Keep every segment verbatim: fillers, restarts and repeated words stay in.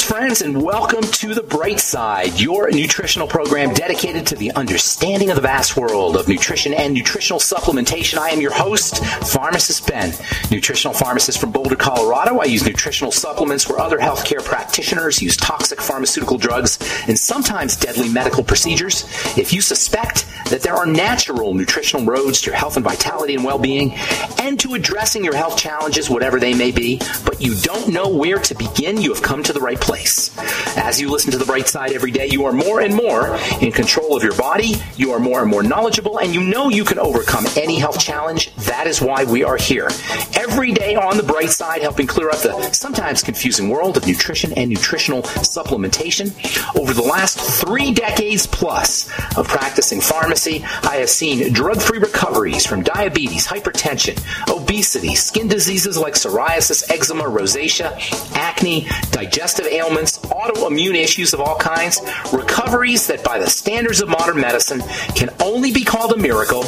Friends, and welcome to The Bright Side, your nutritional program dedicated to the understanding of the vast world of nutrition and nutritional supplementation. I am your host, Pharmacist Ben, nutritional pharmacist from Boulder, Colorado. I use nutritional supplements where other healthcare practitioners use toxic pharmaceutical drugs and sometimes deadly medical procedures. If you suspect that there are natural nutritional roads to your health and vitality and well-being and to addressing your health challenges, whatever they may be, but you don't know where to begin, you have come to the right place. As you listen to The Bright Side every day, you are more and more in control of your body, you are more and more knowledgeable, and you know you can overcome any health challenge. That is why we are here. Every day on The Bright Side, helping clear up the sometimes confusing world of nutrition and nutritional supplementation. Over the last three decades plus of practicing pharmacy, I have seen drug-free recoveries from diabetes, hypertension, obesity, skin diseases like psoriasis, eczema, rosacea, acne, digestive ailments, autoimmune issues of all kinds, recoveries that by the standards of modern medicine can only be called a miracle,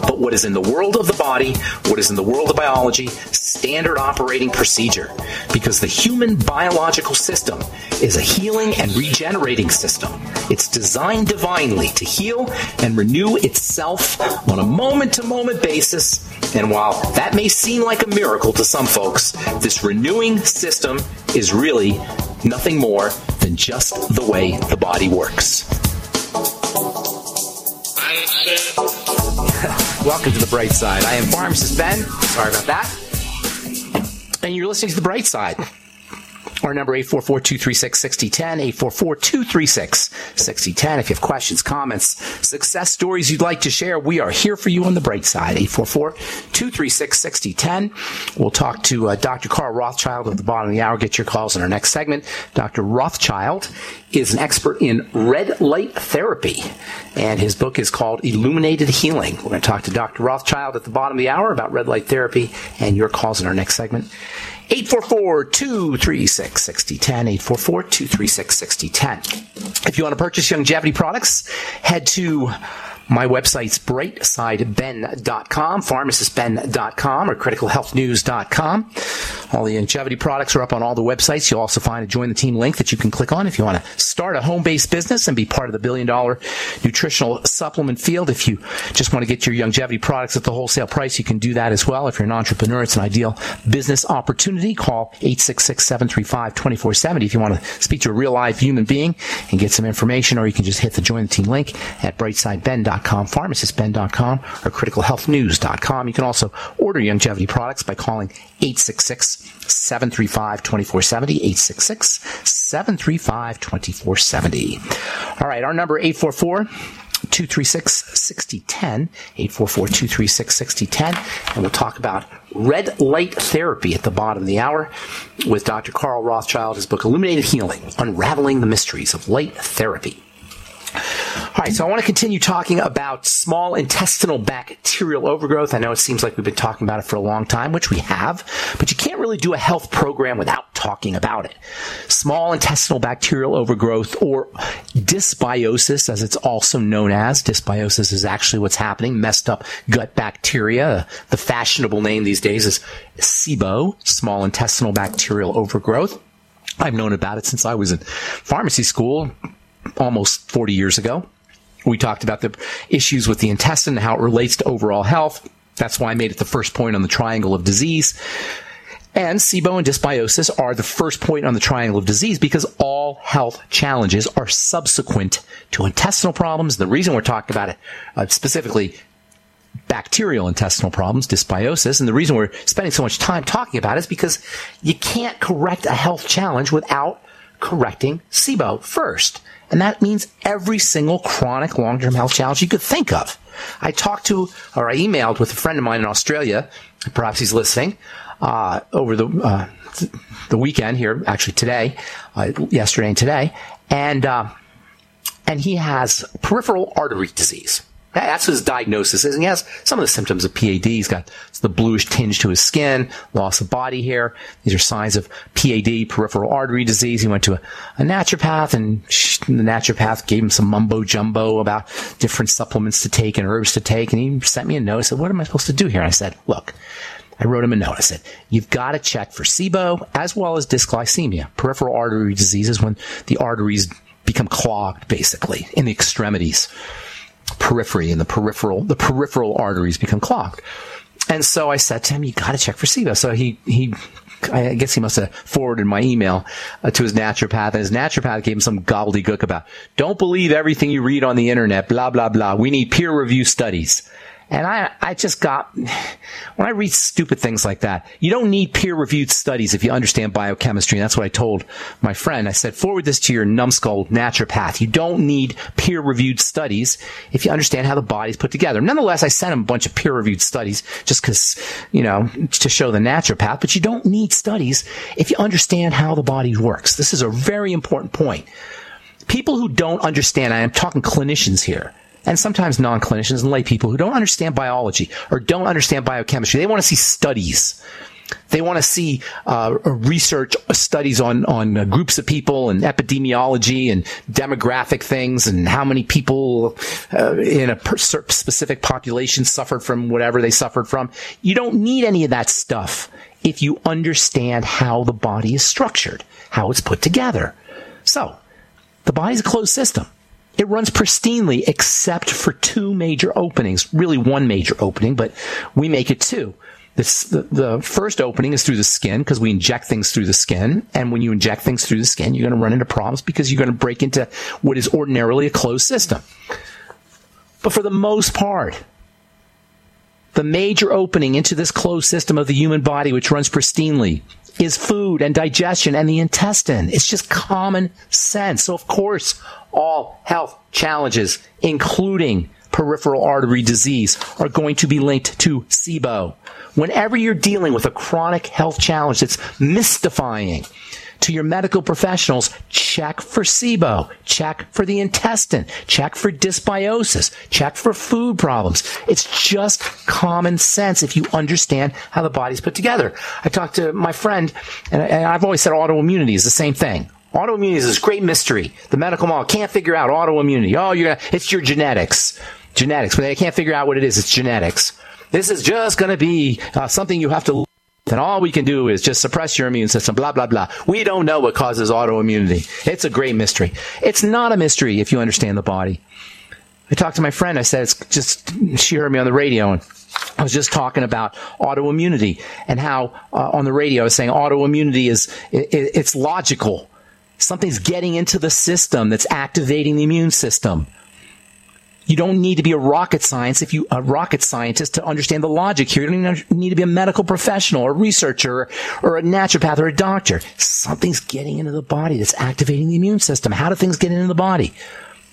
but what is in the world of the body, what is in the world of biology, standard operating procedure. Because the human biological system is a healing and regenerating system. It's designed divinely to heal and renew itself on a moment-to-moment basis. And while that may seem like a miracle to some folks, this renewing system is really nothing more than just the way the body works. Welcome to The Bright Side. I am Pharmacist Ben. Sorry about that. And you're listening to The Bright Side. Our number eight four four, two three six, six zero one zero, eight four four, two three six, six zero one zero. If you have questions, comments, success stories you'd like to share, we are here for you on The Bright Side, eight four four, two three six, six zero one zero. We'll talk to uh, Doctor Carl Rothschild at the bottom of the hour. Get your calls in our next segment. Doctor Rothschild is an expert in red light therapy, and his book is called Illuminated Healing. We're going to talk to Doctor Rothschild at the bottom of the hour about red light therapy and your calls in our next segment. eight four four, two three six, six zero one zero, eight four four, two three six, six zero one zero. If you want to purchase Youngevity products, head to my website's bright side ben dot com, pharmacist ben dot com, or critical health news dot com. All the Youngevity products are up on all the websites. You'll also find a Join the Team link that you can click on if you want to start a home-based business and be part of the billion-dollar nutritional supplement field. If you just want to get your Youngevity products at the wholesale price, you can do that as well. If you're an entrepreneur, it's an ideal business opportunity. Call eight six six, seven three five, two four seven zero if you want to speak to a real-life human being and get some information, or you can just hit the Join the Team link at bright side ben dot com. pharmacist ben dot com, or critical health news dot com. You can also order Youngevity products by calling eight six six, seven three five, two four seven zero, eight six six, seven three five, two four seven zero. All right, our number eight four four, two three six, six zero one zero, eight four four, two three six, six zero one zero, and we'll talk about red light therapy at the bottom of the hour with Doctor Carl Rothschild, his book Illuminated Healing, Unraveling the Mysteries of Light Therapy. All right, so I want to continue talking about small intestinal bacterial overgrowth. I know it seems like we've been talking about it for a long time, which we have, but you can't really do a health program without talking about it. Small intestinal bacterial overgrowth, or dysbiosis, as it's also known as. Dysbiosis is actually what's happening. Messed up gut bacteria. The fashionable name these days is SIBO, small intestinal bacterial overgrowth. I've known about it since I was in pharmacy school, almost forty years ago. We talked about the issues with the intestine, how it relates to overall health. That's why I made it the first point on the triangle of disease. And SIBO and dysbiosis are the first point on the triangle of disease because all health challenges are subsequent to intestinal problems. The reason we're talking about it uh, specifically bacterial intestinal problems, dysbiosis, and the reason we're spending so much time talking about it is because you can't correct a health challenge without correcting SIBO first. And that means every single chronic long-term health challenge you could think of. I talked to, or I emailed with a friend of mine in Australia, perhaps he's listening, uh, over the uh, th- the weekend here, actually today, uh, yesterday and today, and uh, and he has peripheral artery disease. That's his diagnosis is. And he has some of the symptoms of P A D. He's got the bluish tinge to his skin, loss of body hair. These are signs of P A D, peripheral artery disease. He went to a, a naturopath, and the naturopath gave him some mumbo-jumbo about different supplements to take and herbs to take. And he sent me a note. I said, what am I supposed to do here? And I said, look, I wrote him a note. I said, you've got to check for SIBO as well as dysglycemia. Peripheral artery disease is when the arteries become clogged, basically, in the extremities. Periphery and the peripheral, the peripheral arteries become clogged. And so I said to him, you got to check for SIBO. So he, he, I guess he must have forwarded my email uh, to his naturopath, and his naturopath gave him some gobbledygook about, don't believe everything you read on the internet, blah, blah, blah. We need peer review studies. And I, I just got, when I read stupid things like that, you don't need peer-reviewed studies if you understand biochemistry. And that's what I told my friend. I said, forward this to your numbskull naturopath. You don't need peer-reviewed studies if you understand how the body's put together. Nonetheless, I sent him a bunch of peer-reviewed studies just because, you know, to show the naturopath. But you don't need studies if you understand how the body works. This is a very important point. People who don't understand, and I'm talking clinicians here, and sometimes non-clinicians and lay people who don't understand biology or don't understand biochemistry, they want to see studies. They want to see uh, research studies on, on uh, groups of people and epidemiology and demographic things and how many people uh, in a per- specific population suffered from whatever they suffered from. You don't need any of that stuff if you understand how the body is structured, how it's put together. So the body's a closed system. It runs pristinely except for two major openings, really one major opening, but we make it two. This, the, the first opening is through the skin because we inject things through the skin. And when you inject things through the skin, you're going to run into problems because you're going to break into what is ordinarily a closed system. But for the most part, the major opening into this closed system of the human body, which runs pristinely, is food and digestion and the intestine. It's just common sense. So, of course, all health challenges, including peripheral artery disease, are going to be linked to SIBO. Whenever you're dealing with a chronic health challenge that's mystifying to your medical professionals, check for SIBO, check for the intestine, check for dysbiosis, check for food problems. It's just common sense if you understand how the body's put together. I talked to my friend, and I've always said autoimmunity is the same thing. Autoimmunity is this great mystery. The medical model can't figure out autoimmunity. Oh, you're gonna, it's your genetics. Genetics. When they can't figure out what it is, it's genetics. This is just going to be uh, something you have to... And all we can do is just suppress your immune system, blah, blah, blah. We don't know what causes autoimmunity. It's a great mystery. It's not a mystery if you understand the body. I talked to my friend. I said, it's just, she heard me on the radio, and I was just talking about autoimmunity and how uh, on the radio I was saying autoimmunity is, it, it, it's logical. Something's getting into the system that's activating the immune system. You don't need to be a rocket science if you a rocket scientist to understand the logic here. You don't even need to be a medical professional or a researcher or a naturopath or a doctor. Something's getting into the body that's activating the immune system. How do things get into the body?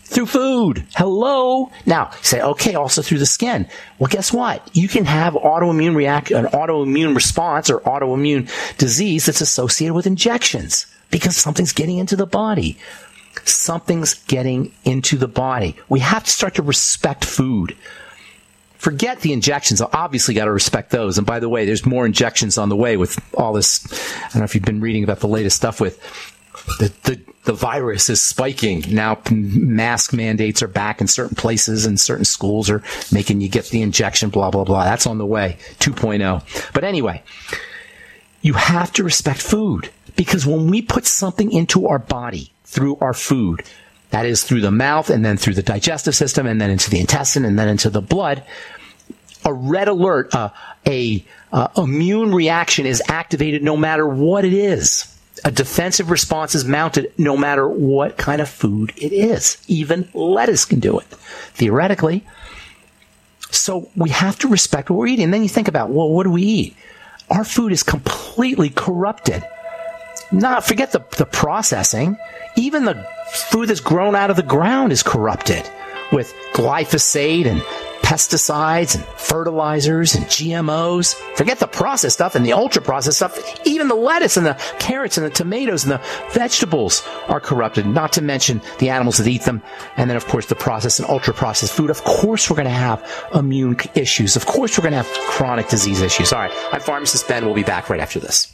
Through food. Hello. Now, you say, okay, also through the skin. Well, guess what? You can have autoimmune react an autoimmune response or autoimmune disease that's associated with injections. Because something's getting into the body. Something's getting into the body. We have to start to respect food. Forget the injections. Obviously, got to respect those. And by the way, there's more injections on the way with all this. I don't know if you've been reading about the latest stuff with the the, the virus is spiking. Now, mask mandates are back in certain places, and certain schools are making you get the injection, blah, blah, blah. That's on the way, two point oh. But anyway, you have to respect food. Because when we put something into our body through our food, that is through the mouth and then through the digestive system and then into the intestine and then into the blood, a red alert, uh, a uh, immune reaction is activated no matter what it is. A defensive response is mounted no matter what kind of food it is. Even lettuce can do it, theoretically. So we have to respect what we're eating. And then you think about, well, what do we eat? Our food is completely corrupted. Not forget the, the processing. Even the food that's grown out of the ground is corrupted. with glyphosate and pesticides and fertilizers and G M Os. Forget the processed stuff and the ultra-processed stuff. Even the lettuce and the carrots and the tomatoes and the vegetables are corrupted, not to mention the animals that eat them. And then, of course, the processed and ultra-processed food. Of course, we're going to have immune issues. Of course, we're going to have chronic disease issues. All right, I'm Pharmacist Ben. We'll be back right after this.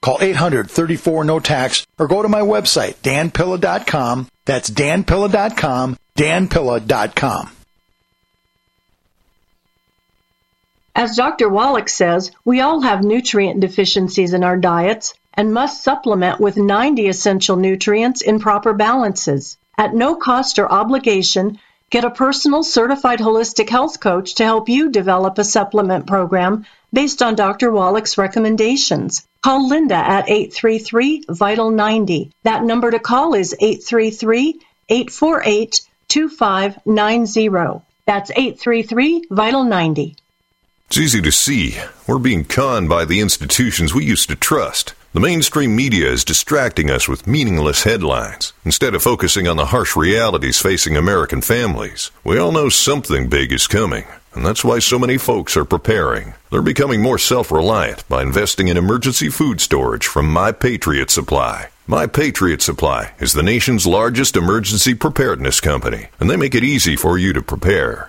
Call eight hundred, three four, N O T A X or go to my website, dan pilla dot com. That's dan pilla dot com, dan pilla dot com. As Doctor Wallach says, we all have nutrient deficiencies in our diets and must supplement with ninety essential nutrients in proper balances. At no cost or obligation, get a personal certified holistic health coach to help you develop a supplement program based on Doctor Wallach's recommendations. Call Linda at eight three three, vital nine zero. That number to call is eight three three, eight four eight, two five nine zero. That's eight three three, vital nine zero. It's easy to see. We're being conned by the institutions we used to trust. The mainstream media is distracting us with meaningless headlines instead of focusing on the harsh realities facing American families. We all know something big is coming. And that's why so many folks are preparing. They're becoming more self-reliant by investing in emergency food storage from My Patriot Supply. My Patriot Supply is the nation's largest emergency preparedness company, and they make it easy for you to prepare.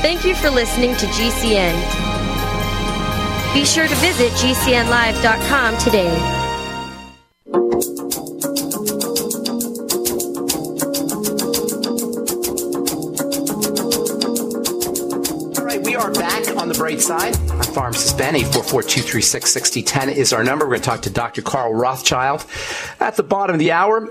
Thank you for listening to G C N. Be sure to visit g c n live dot com today. All right, we are back on The Bright Side. I'm Pharmacist Ben. eight four four, two three six, six oh one oh is our number. We're going to talk to Doctor Carl Rothschild at the bottom of the hour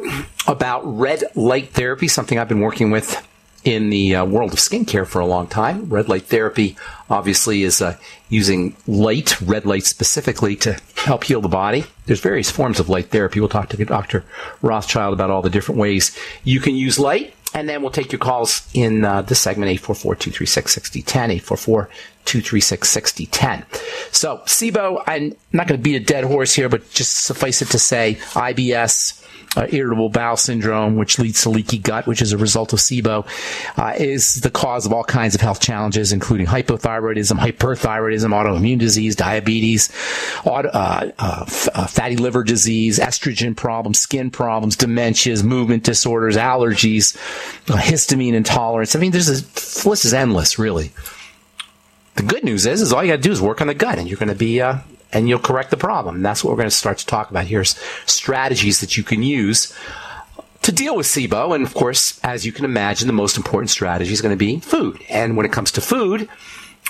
about red light therapy, something I've been working with in the uh, world of skincare for a long time. Red light therapy, obviously, is uh, using light, red light specifically, to help heal the body. There's various forms of light therapy. We'll talk to Doctor Rothschild about all the different ways you can use light. And then we'll take your calls in uh, this segment, eight four four, two three six, six zero one zero, eight four four, two three six, six zero one zero. So, SIBO, I'm not going to beat a dead horse here, but just suffice it to say, I B S, uh, irritable bowel syndrome, which leads to leaky gut, which is a result of SIBO, uh, is the cause of all kinds of health challenges, including hypothyroidism, hyperthyroidism, autoimmune disease, diabetes, auto, uh, uh, f- uh, fatty liver disease, estrogen problems, skin problems, dementias, movement disorders, allergies, Uh, histamine intolerance. I mean, there's a, this list is endless, really. The good news is, is all you got to do is work on the gut, and you're going to be, uh, and you'll correct the problem. And that's what we're going to start to talk about here: is strategies that you can use to deal with SIBO. And of course, as you can imagine, the most important strategy is going to be food. And when it comes to food,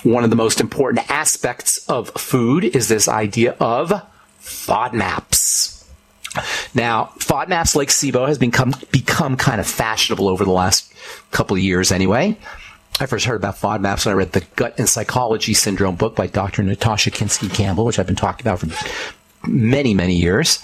one of the most important aspects of food is this idea of FODMAPs. Now, FODMAPs, like SIBO, has become become kind of fashionable over the last couple of years anyway. I first heard about FODMAPs when I read the Gut and Psychology Syndrome book by Doctor Natasha Kinsky Campbell, which I've been talking about for many, many years.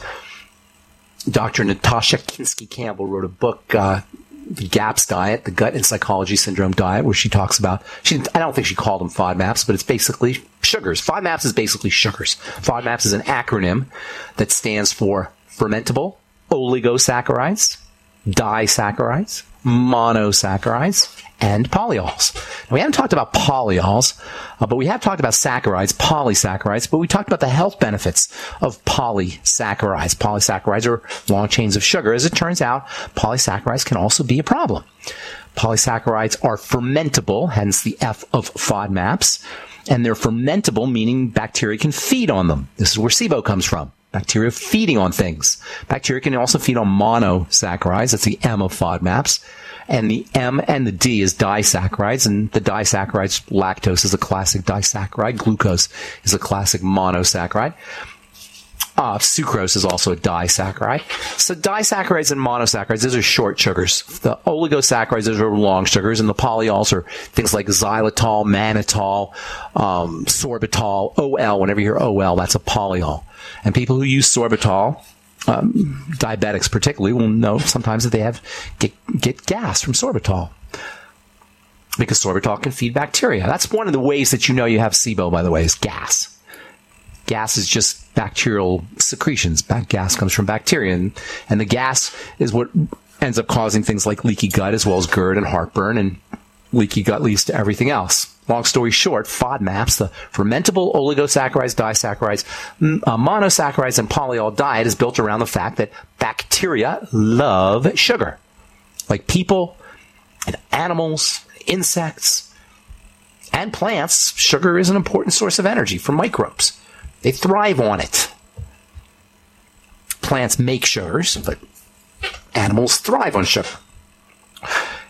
Doctor Natasha Kinsky Campbell wrote a book, uh, The GAPS Diet, The Gut and Psychology Syndrome Diet, where she talks about, she, I don't think she called them FODMAPs, but it's basically sugars. FODMAPs is basically sugars. FODMAPs is an acronym that stands for fermentable oligosaccharides, disaccharides, monosaccharides, and polyols. Now, we haven't talked about polyols, uh, but we have talked about saccharides, polysaccharides, but we talked about the health benefits of polysaccharides. Polysaccharides are long chains of sugar. As it turns out, polysaccharides can also be a problem. Polysaccharides are fermentable, hence the F of FODMAPs, and they're fermentable, meaning bacteria can feed on them. This is where SIBO comes from. Bacteria feeding on things. Bacteria can also feed on monosaccharides. That's the M of FODMAPs. And the M and the D is disaccharides. And the disaccharides, lactose is a classic disaccharide. Glucose is a classic monosaccharide. Uh, sucrose is also a disaccharide. So disaccharides and monosaccharides, those are short sugars. The oligosaccharides, those are long sugars. And the polyols are things like xylitol, mannitol, um, sorbitol, O L. Whenever you hear O L, that's a polyol. And people who use sorbitol, um, diabetics particularly, will know sometimes that they have get, get gas from sorbitol, because sorbitol can feed bacteria. That's one of the ways that you know you have SIBO, by the way, is gas. Gas is just bacterial secretions. Gas comes from bacteria, and, and the gas is what ends up causing things like leaky gut, as well as GERD and heartburn, and leaky gut leads to everything else. Long story short, FODMAPs, the fermentable oligosaccharides, disaccharides, uh, monosaccharides, and polyol diet is built around the fact that bacteria love sugar. Like people and animals, insects, and plants, sugar is an important source of energy for microbes. They thrive on it. Plants make sugars, but animals thrive on sugar.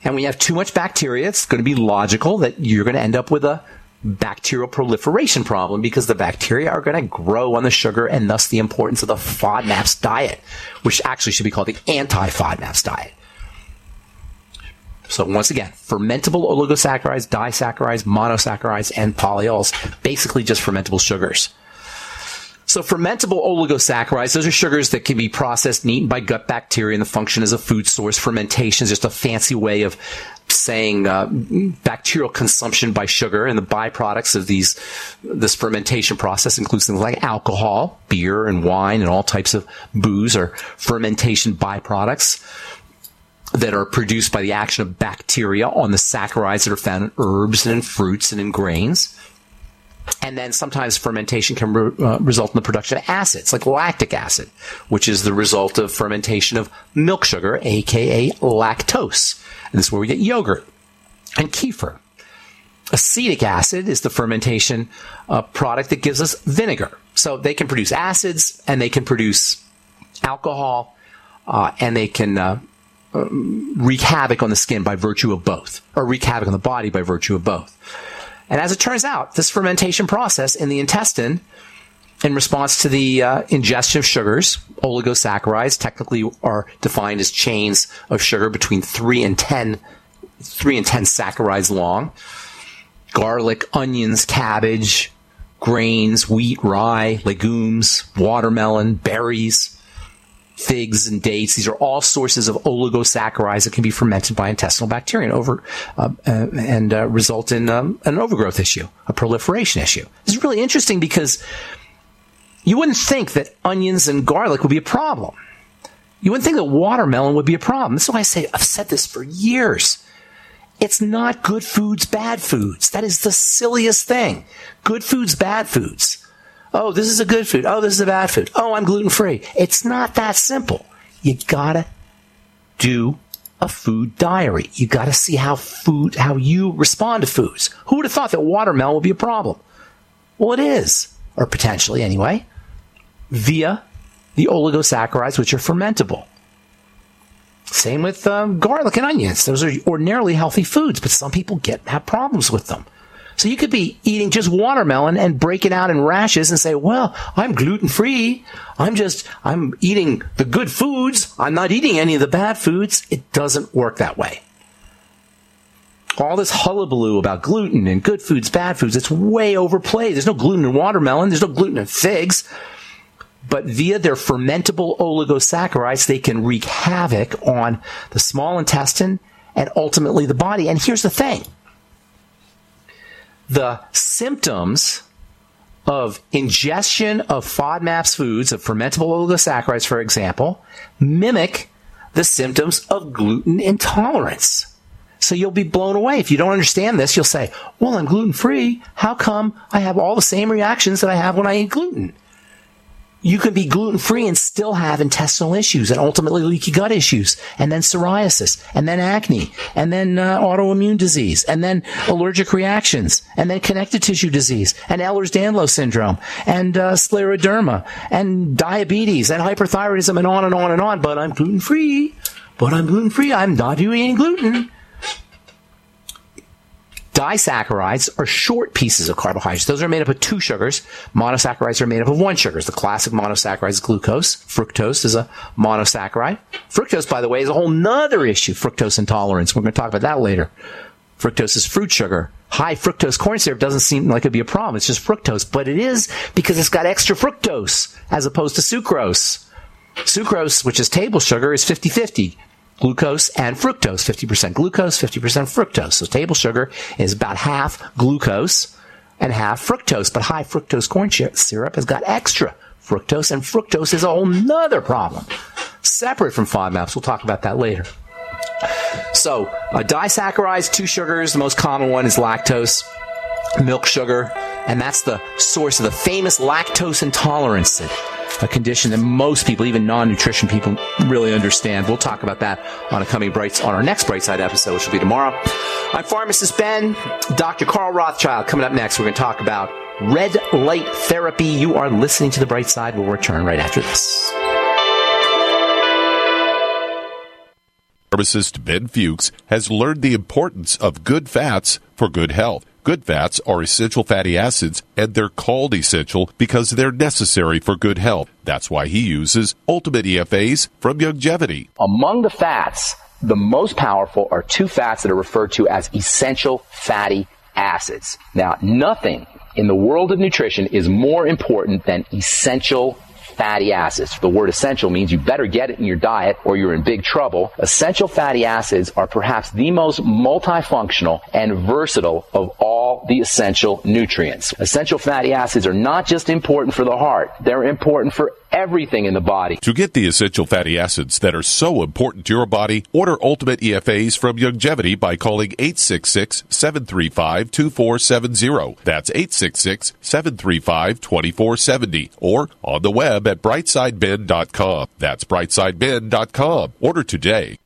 And when you have too much bacteria, it's going to be logical that you're going to end up with a bacterial proliferation problem, because the bacteria are going to grow on the sugar, and thus the importance of the FODMAPs diet, which actually should be called the anti-FODMAPs diet. So once again, fermentable oligosaccharides, disaccharides, monosaccharides, and polyols, basically just fermentable sugars. So fermentable oligosaccharides, those are sugars that can be processed and eaten by gut bacteria, and the function is a food source. Fermentation is just a fancy way of saying uh, bacterial consumption by sugar, and the byproducts of these this fermentation process includes things like alcohol, beer, and wine, and all types of booze are fermentation byproducts that are produced by the action of bacteria on the saccharides that are found in herbs and in fruits and in grains. And then sometimes fermentation can re- uh, result in the production of acids, like lactic acid, which is the result of fermentation of milk sugar, a k a lactose. And this is where we get yogurt and kefir. Acetic acid is the fermentation uh, product that gives us vinegar. So they can produce acids, and they can produce alcohol, uh, and they can uh, wreak havoc on the skin by virtue of both, or wreak havoc on the body by virtue of both. And as it turns out, this fermentation process in the intestine, in response to the uh, ingestion of sugars, oligosaccharides technically are defined as chains of sugar between three and ten three and ten saccharides long, garlic, onions, cabbage, grains, wheat, rye, legumes, watermelon, berries, figs, and dates. These are all sources of oligosaccharides that can be fermented by intestinal bacteria and, over, uh, uh, and uh, result in um, an overgrowth issue, a proliferation issue. This is really interesting because you wouldn't think that onions and garlic would be a problem. You wouldn't think that watermelon would be a problem. That's why I say, I've said this for years. It's not good foods, bad foods. That is the silliest thing. Good foods, bad foods. Oh, this is a good food. Oh, this is a bad food. Oh, I'm gluten-free. It's not that simple. You gotta do a food diary. You gotta see how food, how you respond to foods. Who would have thought that watermelon would be a problem? Well, it is, or potentially anyway, via the oligosaccharides, which are fermentable. Same with um, garlic and onions. Those are ordinarily healthy foods, but some people get have problems with them. So you could be eating just watermelon and break it out in rashes and say, well, I'm gluten-free. I'm just, I'm eating the good foods. I'm not eating any of the bad foods. It doesn't work that way. All this hullabaloo about gluten and good foods, bad foods, it's way overplayed. There's no gluten in watermelon. There's no gluten in figs. But via their fermentable oligosaccharides, they can wreak havoc on the small intestine and ultimately the body. And here's the thing. The symptoms of ingestion of FODMAPs foods, of fermentable oligosaccharides, for example, mimic the symptoms of gluten intolerance. So you'll be blown away. If you don't understand this, you'll say, well, I'm gluten-free. How come I have all the same reactions that I have when I eat gluten? You can be gluten-free and still have intestinal issues and ultimately leaky gut issues and then psoriasis and then acne and then uh, autoimmune disease and then allergic reactions and then connective tissue disease and Ehlers-Danlos syndrome and uh, scleroderma and diabetes and hyperthyroidism and on and on and on. But I'm gluten-free. But I'm gluten-free. I'm not doing any gluten. Disaccharides are short pieces of carbohydrates. Those are made up of two sugars. Monosaccharides are made up of one sugar. The classic monosaccharide is glucose. Fructose is a monosaccharide. Fructose, by the way, is a whole nother issue, fructose intolerance. We're going to talk about that later. Fructose is fruit sugar. High fructose corn syrup doesn't seem like it'd be a problem. It's just fructose. But it is because it's got extra fructose as opposed to sucrose. Sucrose, which is table sugar, is fifty-fifty. Glucose and fructose, fifty percent glucose, fifty percent fructose. So table sugar is about half glucose and half fructose. But high fructose corn syrup has got extra fructose, and fructose is a whole nother problem, separate from FODMAPs. We'll talk about that later. So uh, disaccharides, two sugars. The most common one is lactose, milk sugar, and that's the source of the famous lactose intolerance, a condition that most people, even non-nutrition people, really understand. We'll talk about that on a coming Bright, on our next Bright Side episode, which will be tomorrow. I'm Pharmacist Ben, Doctor Carl Rothschild. Coming up next, we're going to talk about red light therapy. You are listening to The Bright Side. We'll return right after this. Pharmacist Ben Fuchs has learned the importance of good fats for good health. Good fats are essential fatty acids, and they're called essential because they're necessary for good health. That's why he uses Ultimate E F As from Youngevity. Among the fats, the most powerful are two fats that are referred to as essential fatty acids. Now, nothing in the world of nutrition is more important than essential fatty acids. The word essential means you better get it in your diet or you're in big trouble. Essential fatty acids are perhaps the most multifunctional and versatile of all the essential nutrients. Essential fatty acids are not just important for the heart, they're important for everything in the body. To get the essential fatty acids that are so important to your body, order Ultimate E F As from Youngevity by calling eight six six, seven three five, two four seven zero. That's eight six six, seven three five, two four seven zero. Or on the web at bright side ben dot com. That's bright side ben dot com. Order today.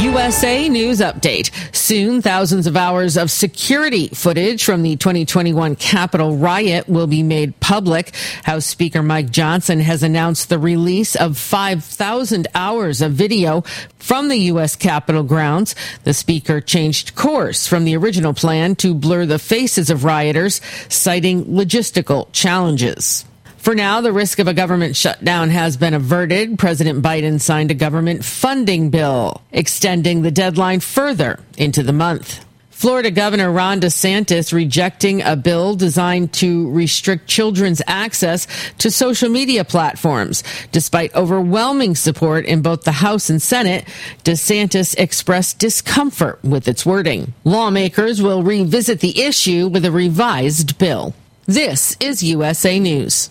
U S A News Update. Soon, thousands of hours of security footage from the twenty twenty-one Capitol riot will be made public. House Speaker Mike Johnson has announced the release of five thousand hours of video from the U S Capitol grounds. The speaker changed course from the original plan to blur the faces of rioters, citing logistical challenges. For now, the risk of a government shutdown has been averted. President Biden signed a government funding bill, extending the deadline further into the month. Florida Governor Ron DeSantis rejecting a bill designed to restrict children's access to social media platforms. Despite overwhelming support in both the House and Senate, DeSantis expressed discomfort with its wording. Lawmakers will revisit the issue with a revised bill. This is U S A News.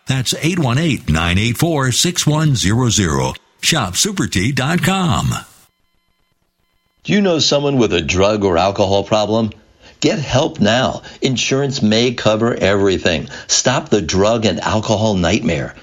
That's eight one eight, nine eight four, six one zero zero. shop super tea dot com. Do you know someone with a drug or alcohol problem? Get help now. Insurance may cover everything. Stop the drug and alcohol nightmare.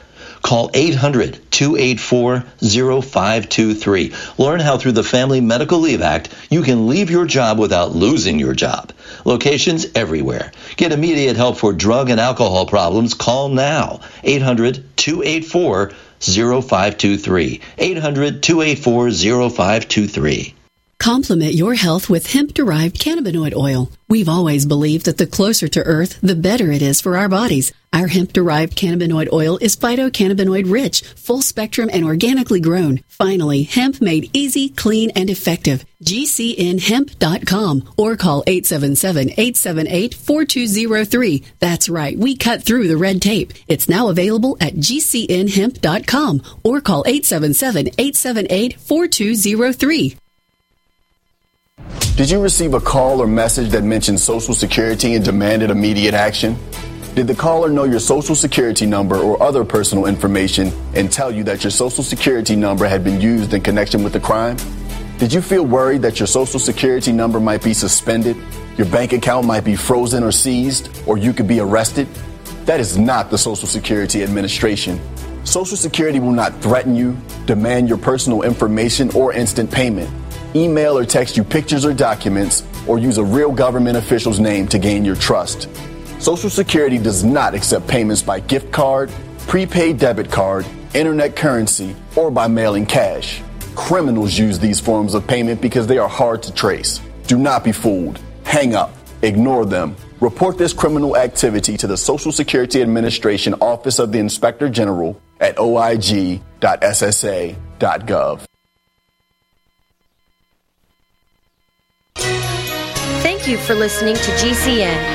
Call eight hundred, two eight four, zero five two three. Learn how through the Family Medical Leave Act, you can leave your job without losing your job. Locations everywhere. Get immediate help for drug and alcohol problems. Call now. eight hundred, two eight four, zero five two three. eight hundred, two eight four, zero five two three. Complement your health with hemp-derived cannabinoid oil. We've always believed that the closer to Earth, the better it is for our bodies. Our hemp-derived cannabinoid oil is phytocannabinoid-rich, full-spectrum, and organically grown. Finally, hemp made easy, clean, and effective. G C N hemp dot com or call eight seven seven, eight seven eight, four two zero three. That's right, we cut through the red tape. It's now available at G C N hemp dot com or call eight seven seven, eight seven eight, four two zero three. Did you receive a call or message that mentioned Social Security and demanded immediate action? Did the caller know your Social Security number or other personal information and tell you that your Social Security number had been used in connection with the crime? Did you feel worried that your Social Security number might be suspended, your bank account might be frozen or seized, or you could be arrested? That is not the Social Security Administration. Social Security will not threaten you, demand your personal information, or instant payment, email or text you pictures or documents, or use a real government official's name to gain your trust. Social Security does not accept payments by gift card, prepaid debit card, internet currency, or by mailing cash. Criminals use these forms of payment because they are hard to trace. Do not be fooled. Hang up. Ignore them. Report this criminal activity to the Social Security Administration Office of the Inspector General at O I G dot S S A dot gov. Thank you for listening to G C N.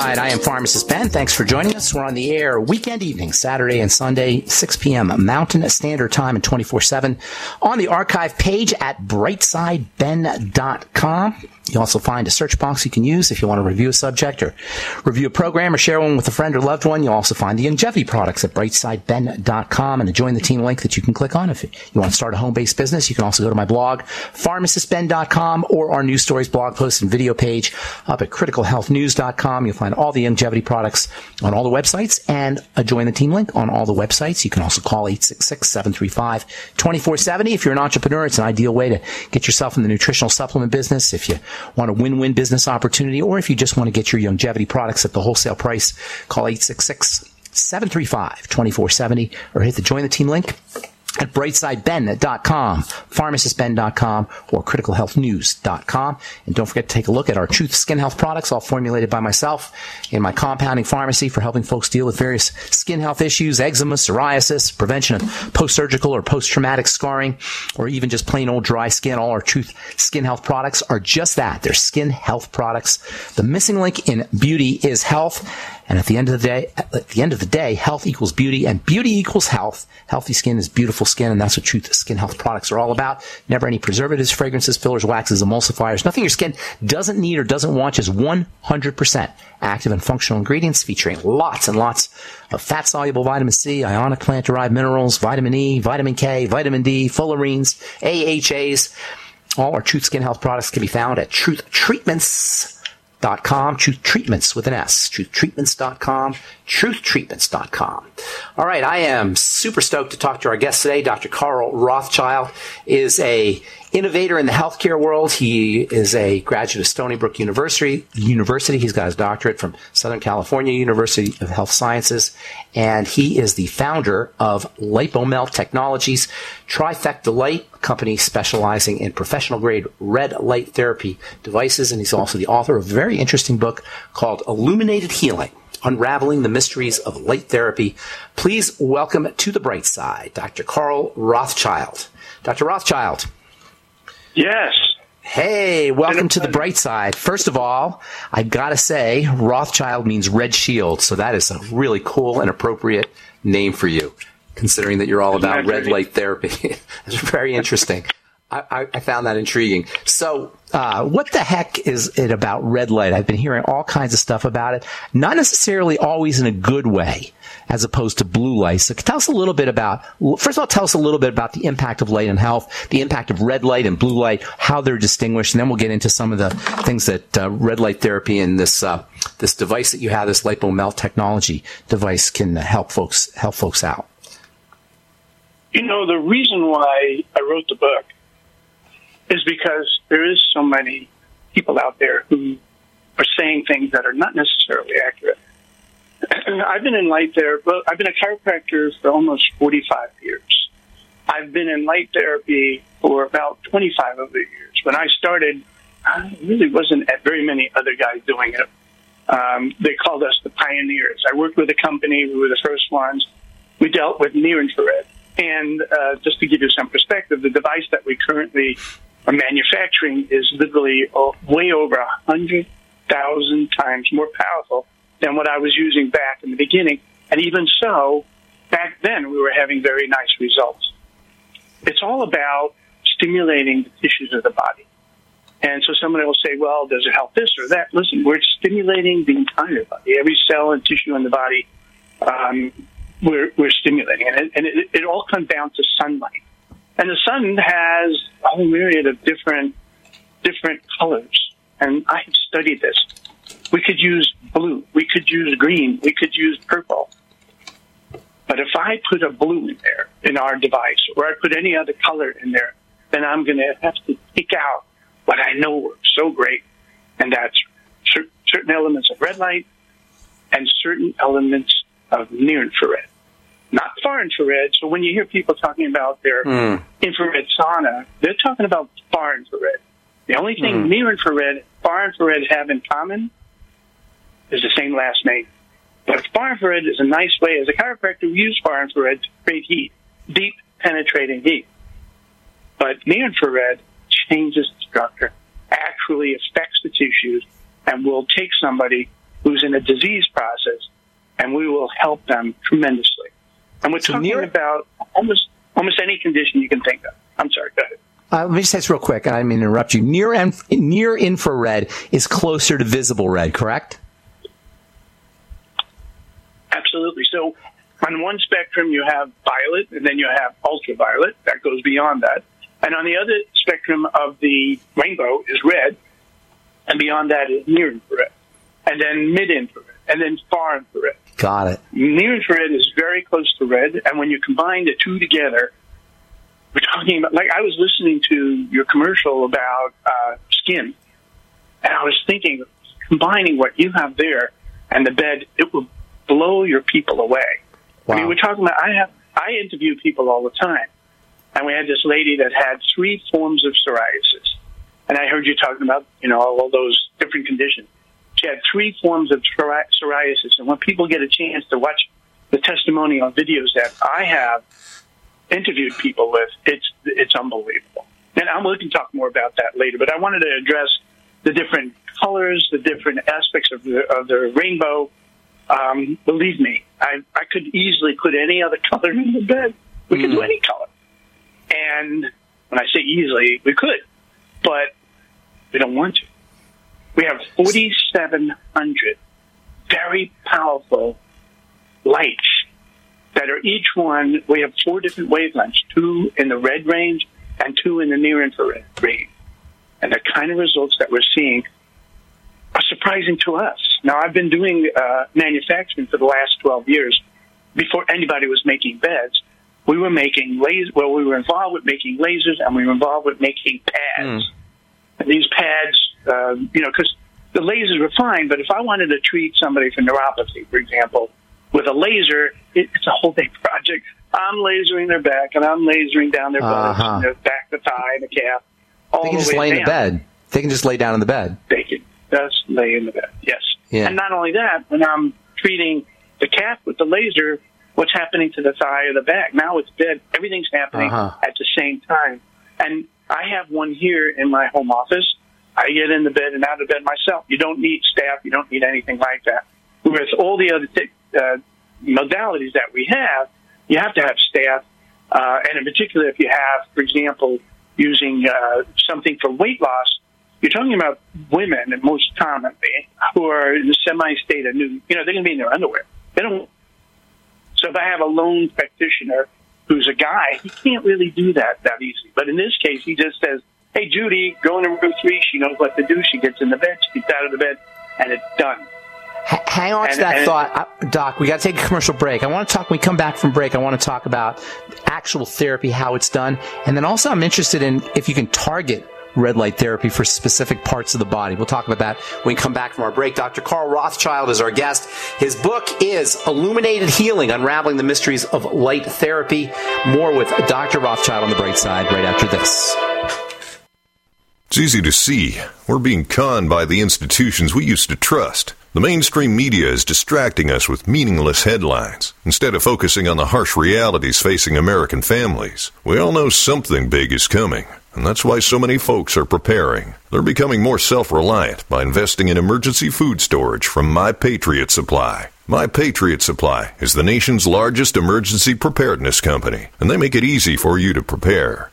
I am Pharmacist Ben. Thanks for joining us. We're on the air weekend evening, Saturday and Sunday, six p.m. Mountain Standard Time and twenty-four seven on the archive page at bright side ben dot com. You'll also find a search box you can use if you want to review a subject or review a program or share one with a friend or loved one. You'll also find the Injevi products at bright side ben dot com and a Join the Team link that you can click on. If you want to start a home-based business, you can also go to my blog, pharmacist ben dot com, or our news stories, blog posts, and video page up at critical health news dot com. You'll find all the Youngevity products on all the websites and a Join the Team link on all the websites. You can also call eight six six, seven three five, two four seven zero. If you're an entrepreneur, it's an ideal way to get yourself in the nutritional supplement business. If you want a win-win business opportunity, or if you just want to get your Youngevity products at the wholesale price, call eight six six, seven three five, two four seven zero or hit the Join the Team link at bright side ben dot com, pharmacist ben dot com, or critical health news dot com. And don't forget to take a look at our Truth Skin Health products, all formulated by myself in my compounding pharmacy for helping folks deal with various skin health issues, eczema, psoriasis, prevention of post-surgical or post-traumatic scarring, or even just plain old dry skin. All our Truth Skin Health products are just that. They're skin health products. The missing link in beauty is health. And at the end of the day, at the end of the day, health equals beauty and beauty equals health. Healthy skin is beautiful skin, and that's what Truth Skin Health products are all about. Never any preservatives, fragrances, fillers, waxes, emulsifiers, nothing your skin doesn't need or doesn't want. Just one hundred percent active and functional ingredients featuring lots and lots of fat-soluble vitamin C, ionic plant-derived minerals, vitamin E, vitamin K, vitamin D, fullerenes, A H As. All our Truth Skin Health products can be found at truth treatments dot com. Dot com, Truth Treatments with an S, truth treatments dot com, truth treatments dot com. All right, I am super stoked to talk to our guest today. Doctor Carl Rothschild is a innovator in the healthcare world. He is a graduate of Stony Brook University. University. He's got his doctorate from Southern California University of Health Sciences, and he is the founder of LipoMelt Technologies, Trifecta Light, a company specializing in professional-grade red light therapy devices, and he's also the author of a very interesting book called Illuminated Healing, Unraveling the Mysteries of Light Therapy. Please welcome to The Bright Side, Doctor Carl Rothschild. Doctor Rothschild. Yes. Hey, welcome to The Bright Side. First of all, I got to say, Rothschild means red shield, so that is a really cool and appropriate name for you, considering that you're all about red light therapy. It's very interesting. I, I found that intriguing. So uh, what the heck is it about red light? I've been hearing all kinds of stuff about it, not necessarily always in a good way, as opposed to blue light. So tell us a little bit about, first of all, tell us a little bit about the impact of light on health, the impact of red light and blue light, how they're distinguished, and then we'll get into some of the things that uh, red light therapy and this uh, this device that you have, this LipoMelt technology device, can help folks help folks out. You know, the reason why I wrote the book is because there is so many people out there who are saying things that are not necessarily accurate. I've been in light therapy. I've been a chiropractor for almost forty-five years. I've been in light therapy for about twenty-five of the years. When I started, I really wasn't at very many other guys doing it. Um, they called us the pioneers. I worked with a company. We were the first ones. We dealt with near-infrared. And uh, just to give you some perspective, the device that we currently are manufacturing is literally way over one hundred thousand times more powerful than what I was using back in the beginning. And even so, back then, we were having very nice results. It's all about stimulating the tissues of the body. And so somebody will say, well, does it help this or that? Listen, we're stimulating the entire body. Every cell and tissue in the body, um, we're, we're stimulating. And, it, and it, it all comes down to sunlight. And the sun has a whole myriad of different, different colors. And I have studied this. We could use blue, we could use green, we could use purple. But if I put a blue in there in our device, or I put any other color in there, then I'm going to have to pick out what I know works so great, and that's cer- certain elements of red light and certain elements of near-infrared, not far-infrared. So when you hear people talking about their mm. infrared sauna, they're talking about far-infrared. The only thing mm. near-infrared and far-infrared have in common is the same last name. But far infrared is a nice way. As a chiropractor, we use far infrared to create heat, deep, penetrating heat. But near infrared changes the structure, actually affects the tissues, and will take somebody who's in a disease process, and we will help them tremendously. And we're so talking near- about almost almost any condition you can think of. I'm sorry, go ahead. Uh, let me just say this real quick, and I'm going to interrupt you. Near, inf- near infrared is closer to visible red, correct? Absolutely. So on one spectrum, you have violet, and then you have ultraviolet. That goes beyond that. And on the other spectrum of the rainbow is red, and beyond that is near-infrared, and then mid-infrared, and then far-infrared. Got it. Near-infrared is very close to red, and when you combine the two together, we're talking about, like I was listening to your commercial about uh, skin, and I was thinking, combining what you have there and the bed, it will blow your people away. Wow. I mean, we're talking about, I have, I interview people all the time and we had this lady that had three forms of psoriasis. And I heard you talking about, you know, all those different conditions. She had three forms of psoriasis. And when people get a chance to watch the testimonial videos that I have interviewed people with, it's it's unbelievable. And I'm we can talk more about that later. But I wanted to address the different colors, the different aspects of the, of the rainbow. Um, believe me, I, I could easily put any other color in the bed. We could mm. do any color. And when I say easily, we could. But we don't want to. We have forty-seven hundred very powerful lights that are each one. We have four different wavelengths, two in the red range and two in the near-infrared range. And the kind of results that we're seeing are surprising to us. Now, I've been doing uh, manufacturing for the last twelve years. Before anybody was making beds, we were making lasers. Well, we were involved with making lasers, and we were involved with making pads. Mm. And these pads, uh, you know, because the lasers were fine, but if I wanted to treat somebody for neuropathy, for example, with a laser, it, it's a whole day project. I'm lasering their back, and I'm lasering down their buttocks, uh-huh. and their back, the thigh, and the calf. All they can the just way lay down. In the bed. They can just lay down in the bed. They can just lay in the bed, yes. Yeah. And not only that, when I'm treating the calf with the laser, what's happening to the thigh or the back? Now it's dead. Everything's happening uh-huh. at the same time. And I have one here in my home office. I get in the bed and out of bed myself. You don't need staff. You don't need anything like that. Whereas all the other t- uh, modalities that we have, you have to have staff. Uh, and in particular, if you have, for example, using uh, something for weight loss, you're talking about women, and most commonly, who are in a semi-state of new, you know, they're going to be in their underwear. They don't. So if I have a lone practitioner who's a guy, he can't really do that that easily. But in this case, he just says, hey, Judy, go into room three. She knows what to do. She gets in the bed. She gets out of the bed, and it's done. H- hang on and, to that and, thought, I, Doc. We got to take a commercial break. I want to talk. When we come back from break, I want to talk about actual therapy, how it's done. And then also I'm interested in if you can target red light therapy for specific parts of the body. We'll talk about that when we come back from our break. Doctor Carl Rothschild is our guest. His book is Illuminated Healing, Unraveling the Mysteries of Light Therapy. More with Doctor Rothschild on The Bright Side right after this. It's easy to see. We're being conned by the institutions we used to trust. The mainstream media is distracting us with meaningless headlines instead of focusing on the harsh realities facing American families. We all know something big is coming. And that's why so many folks are preparing. They're becoming more self-reliant by investing in emergency food storage from My Patriot Supply. My Patriot Supply is the nation's largest emergency preparedness company, and they make it easy for you to prepare.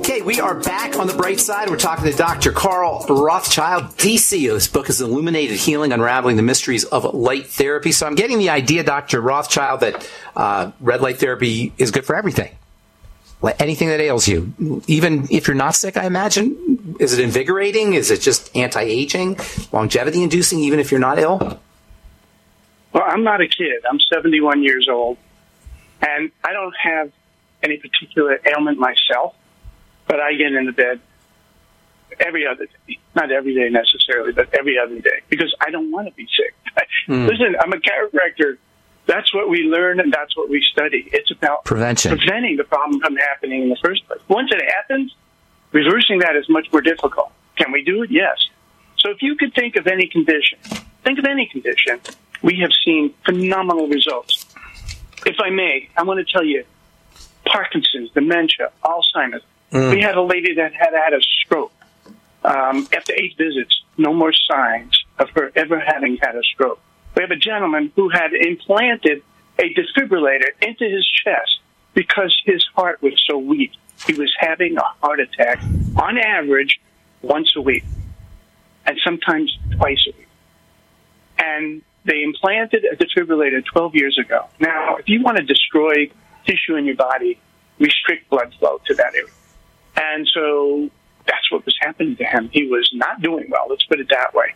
Okay, we are back. On The Bright Side, we're talking to Doctor Carl Rothschild, D C O. His book is Illuminated Healing, Unraveling the Mysteries of Light Therapy. So I'm getting the idea, Doctor Rothschild, that uh, red light therapy is good for everything. Anything that ails you. Even if you're not sick, I imagine. Is it invigorating? Is it just anti-aging, longevity-inducing, even if you're not ill? Well, I'm not a kid. I'm seventy-one years old, and I don't have any particular ailment myself. But I get into bed every other day, not every day necessarily, but every other day, because I don't want to be sick. Mm. Listen, I'm a chiropractor. That's what we learn, and that's what we study. It's about prevention, preventing the problem from happening in the first place. Once it happens, reversing that is much more difficult. Can we do it? Yes. So if you could think of any condition, think of any condition, we have seen phenomenal results. If I may, I want to tell you, Parkinson's, dementia, Alzheimer's. We had a lady that had had a stroke. Um, after eight visits, no more signs of her ever having had a stroke. We have a gentleman who had implanted a defibrillator into his chest because his heart was so weak. He was having a heart attack on average once a week, and sometimes twice a week. And they implanted a defibrillator twelve years ago. Now, if you want to destroy tissue in your body, restrict blood flow to that area. And so that's what was happening to him. He was not doing well, let's put it that way.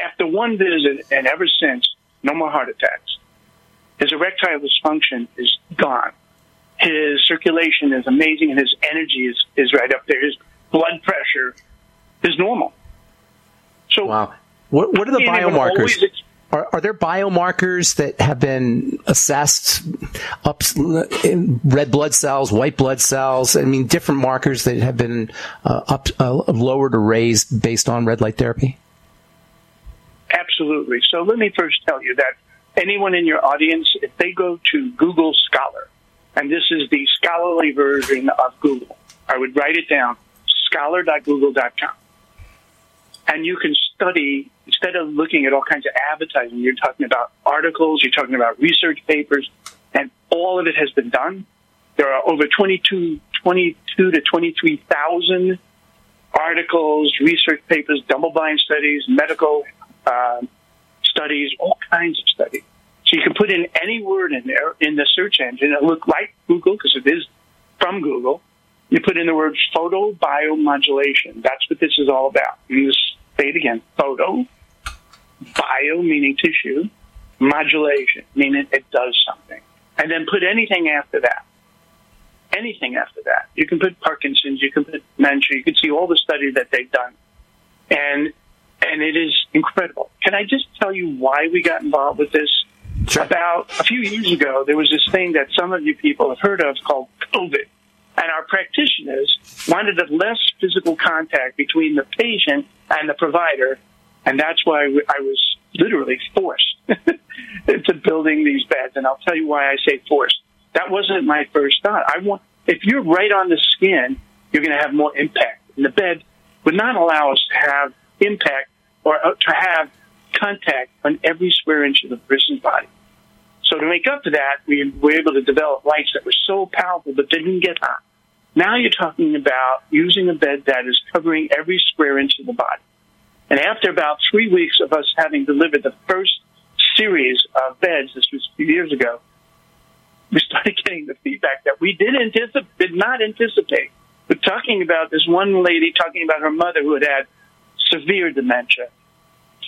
After one visit, and ever since, no more heart attacks. His erectile dysfunction is gone. His circulation is amazing, and his energy is, is right up there. His blood pressure is normal. So, wow. What, what are the biomarkers? Are, are there biomarkers that have been assessed, up in red blood cells, white blood cells? I mean, different markers that have been uh, up, uh, lowered or raised based on red light therapy? Absolutely. So let me first tell you that anyone in your audience, if they go to Google Scholar, and this is the scholarly version of Google, I would write it down, scholar dot google dot com. And you can study, instead of looking at all kinds of advertising, you're talking about articles, you're talking about research papers, and all of it has been done. There are over twenty-two, twenty-two to twenty-three thousand articles, research papers, double-blind studies, medical uh, studies, all kinds of studies. So you can put in any word in there in the search engine. It'll look like Google because it is from Google. You put in the word photobiomodulation. That's what this is all about. And just say it again. Photo, bio meaning tissue, modulation meaning it does something. And then put anything after that. Anything after that. You can put Parkinson's, you can put dementia, you can see all the studies that they've done. And and it is incredible. Can I just tell you why we got involved with this? Sure. About a few years ago, there was this thing that some of you people have heard of called COVID. And our practitioners wanted less physical contact between the patient and the provider. And that's why I was literally forced into building these beds. And I'll tell you why I say forced. That wasn't my first thought. I want, if you're right on the skin, you're going to have more impact. And the bed would not allow us to have impact or to have contact on every square inch of the person's body. So to make up for that, we were able to develop lights that were so powerful but didn't get hot. Now you're talking about using a bed that is covering every square inch of the body. And after about three weeks of us having delivered the first series of beds, this was a few years ago, we started getting the feedback that we did, anticip- did not anticipate. We're talking about this one lady talking about her mother who had had severe dementia,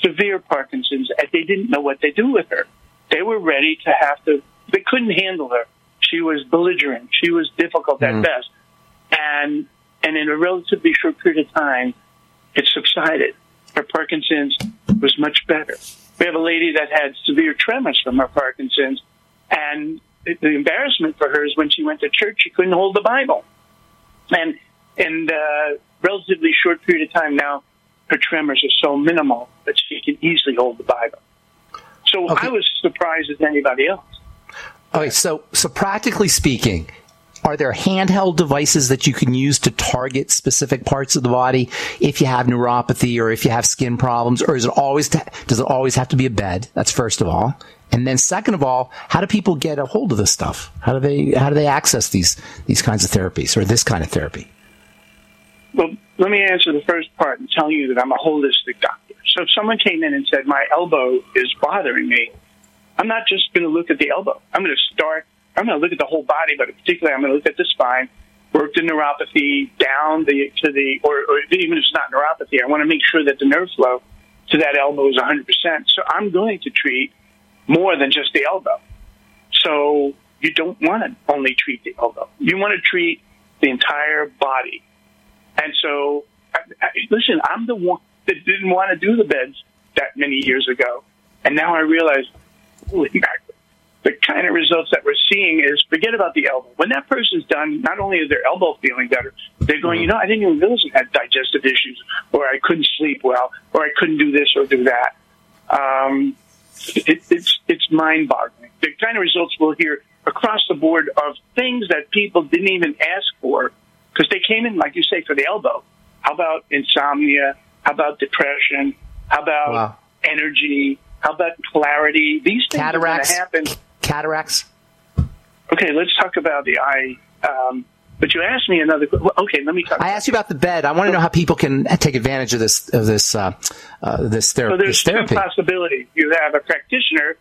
severe Parkinson's, and they didn't know what to do with her. They were ready to have to, they couldn't handle her. She was belligerent. She was difficult at mm. best. And and in a relatively short period of time, it subsided. Her Parkinson's was much better. We have a lady that had severe tremors from her Parkinson's, and the embarrassment for her is when she went to church, she couldn't hold the Bible. And in a relatively short period of time now, her tremors are so minimal that she can easily hold the Bible. So okay. I was surprised as anybody else. Okay, so so practically speaking, are there handheld devices that you can use to target specific parts of the body if you have neuropathy or if you have skin problems, or is it always ta- does it always have to be a bed? That's first of all, and then second of all, how do people get a hold of this stuff? How do they how do they access these these kinds of therapies or this kind of therapy? Well, let me answer the first part and tell you that I'm a holistic doctor. So if someone came in and said, my elbow is bothering me, I'm not just going to look at the elbow. I'm going to start, I'm going to look at the whole body, but particularly I'm going to look at the spine, work the neuropathy down the, to the, or, or even if it's not neuropathy, I want to make sure that the nerve flow to that elbow is one hundred percent. So I'm going to treat more than just the elbow. So you don't want to only treat the elbow. You want to treat the entire body. And so, I, I, listen, I'm the one that didn't want to do the beds that many years ago. And now I realize, holy mackerel, the kind of results that we're seeing is forget about the elbow. When that person's done, not only is their elbow feeling better, they're going, you know, I didn't even realize I had digestive issues, or I couldn't sleep well, or I couldn't do this or do that. Um, it, it's it's mind-boggling. The kind of results we'll hear across the board of things that people didn't even ask for, because they came in, like you say, for the elbow. How about insomnia? How about depression? How about wow. energy? How about clarity? These things cataracts. are going to happen. Cataracts. Okay, let's talk about the eye. Um, but you asked me another question. Okay, let me talk. I asked you about the bed. I want to know how people can take advantage of this of this uh, uh, this, ther- so this therapy. So there's two possibilities. You have a practitioner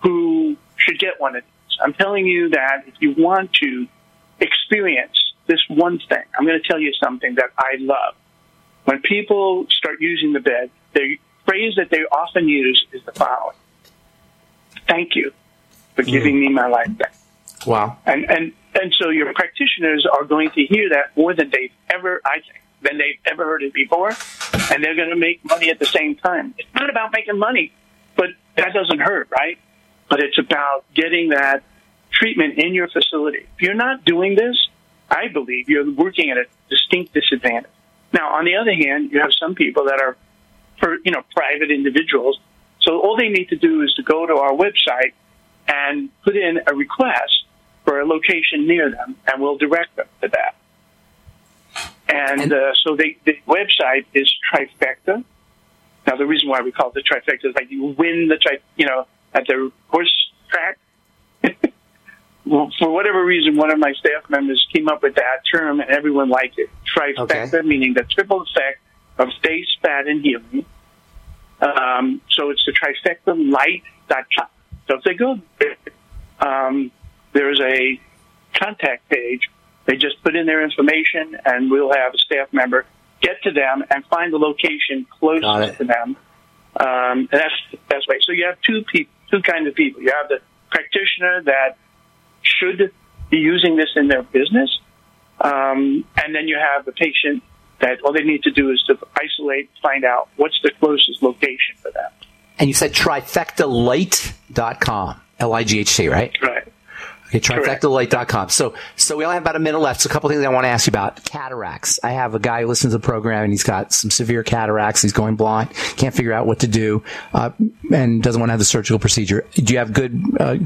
who should get one of these. I'm telling you that if you want to experience this one thing, I'm going to tell you something that I love. When people start using the bed, the phrase that they often use is the following: "Thank you for giving mm. me my life back." Wow! And and and so your practitioners are going to hear that more than they've ever, I think, than they've ever heard it before, and they're going to make money at the same time. It's not about making money, but that doesn't hurt, right? But it's about getting that treatment in your facility. If you're not doing this, I believe you're working at a distinct disadvantage. Now, on the other hand, you have some people that are, per, you know, private individuals. So all they need to do is to go to our website and put in a request for a location near them, and we'll direct them to that. And, and uh, so they, the website is Trifecta. Now, the reason why we call it the Trifecta is like you win the, tri- you know, at the horse track. for whatever reason, one of my staff members came up with that term, and everyone liked it. Trifecta, okay. Meaning the triple effect of taste, fat, and healing. Um, so it's the Trifecta Light dot com. So if they go there, um, there's a contact page. They just put in their information, and we'll have a staff member get to them and find the location closest to them. Um, and that's the best way. So you have two people, two kinds of people. You have the practitioner that should be using this in their business, um, and then you have the patient that all they need to do is to isolate, find out what's the closest location for them. And you said trifecta light dot com, L I G H T, right? Right. Okay, trifecta light dot com. So, so we only have about a minute left. So a couple things I want to ask you about. Cataracts. I have a guy who listens to the program, and he's got some severe cataracts. He's going blind, can't figure out what to do, uh, and doesn't want to have the surgical procedure. Do you have good uh,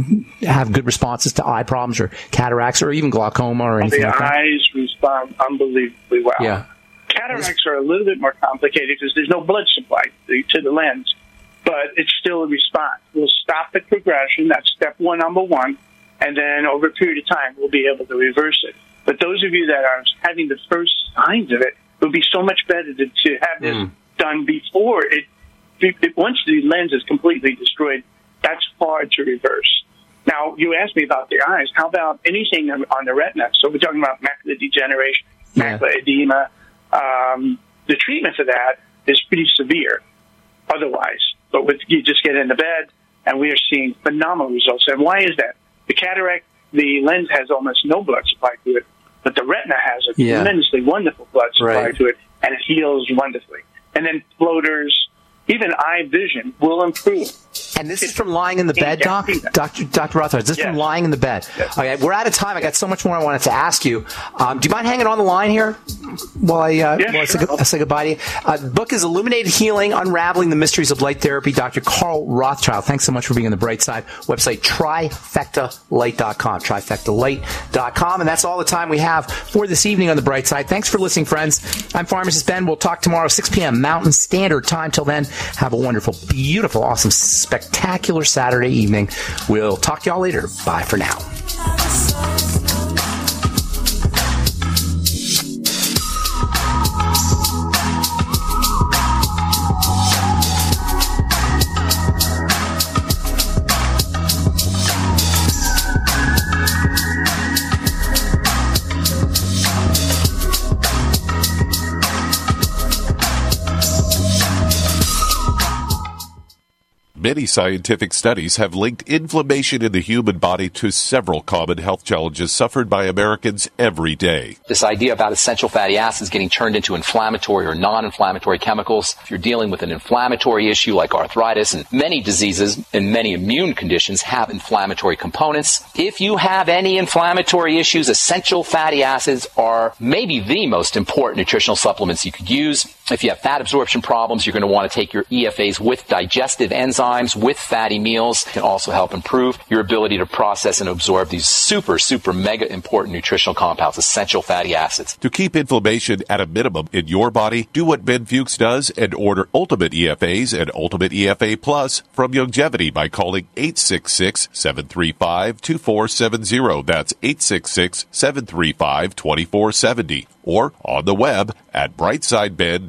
have good responses to eye problems or cataracts or even glaucoma or anything like that? The eyes respond unbelievably well. Yeah. Cataracts are a little bit more complicated because there's no blood supply to the lens, but it's still a response. We'll stop the progression. That's step one, number one. And then over a period of time, we'll be able to reverse it. But those of you that are having the first signs of it, it would be so much better to, to have this mm. done before it, it. Once the lens is completely destroyed, that's hard to reverse. Now, you asked me about the eyes. How about anything on the retina? So we're talking about macular degeneration, yeah. macular edema. Um, the treatment for that is pretty severe otherwise. But with, you just get into bed, and we are seeing phenomenal results. And why is that? The cataract, the lens has almost no blood supply to it, but the retina has a yeah. tremendously wonderful blood supply right. to it, and it heals wonderfully. And then floaters, even eye vision will improve. And this it's, is from lying in the bed, Doc? Doctor Doctor Rothschild, this is yes. from lying in the bed. Yes. Okay, we're out of time. I got so much more I wanted to ask you. Um, do you mind hanging on the line here while I, uh, yes, while I, say, sure. I say goodbye to you? Uh, the book is Illuminated Healing, Unraveling the Mysteries of Light Therapy. Doctor Carl Rothschild, thanks so much for being on The Bright Side. Website, trifecta light dot com, trifecta light dot com. And that's all the time we have for this evening on The Bright Side. Thanks for listening, friends. I'm Pharmacist Ben. We'll talk tomorrow, six p.m. Mountain Standard Time. Till then, have a wonderful, beautiful, awesome, spectacular, spectacular Saturday evening. We'll talk to y'all later. Bye for now. Many scientific studies have linked inflammation in the human body to several common health challenges suffered by Americans every day. This idea about essential fatty acids getting turned into inflammatory or non-inflammatory chemicals. If you're dealing with an inflammatory issue like arthritis, and many diseases and many immune conditions have inflammatory components. If you have any inflammatory issues, essential fatty acids are maybe the most important nutritional supplements you could use. If you have fat absorption problems, you're going to want to take your E F As with digestive enzymes, with fatty meals. It can also help improve your ability to process and absorb these super, super mega important nutritional compounds, essential fatty acids. To keep inflammation at a minimum in your body, do what Ben Fuchs does and order Ultimate E F As and Ultimate E F A Plus from Youngevity by calling eight six six, seven three five, two four seven zero. That's eight six six, seven three five, two four seven zero. Or on the web at bright side bed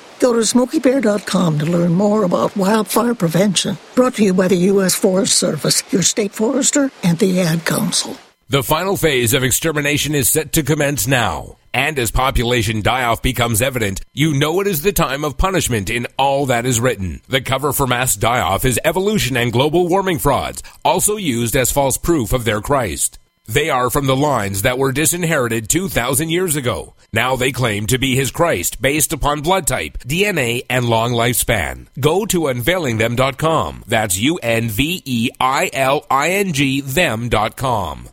Go to smokey bear dot com to learn more about wildfire prevention. Brought to you by the U S Forest Service, your state forester, and the Ad Council. The final phase of extermination is set to commence now. And as population die-off becomes evident, you know it is the time of punishment in all that is written. The cover for mass die-off is evolution and global warming frauds, also used as false proof of their Christ. They are from the lines that were disinherited two thousand years ago. Now they claim to be his Christ based upon blood type, D N A, and long lifespan. Go to unveiling them dot com. That's U N V E I L I N G them dot com.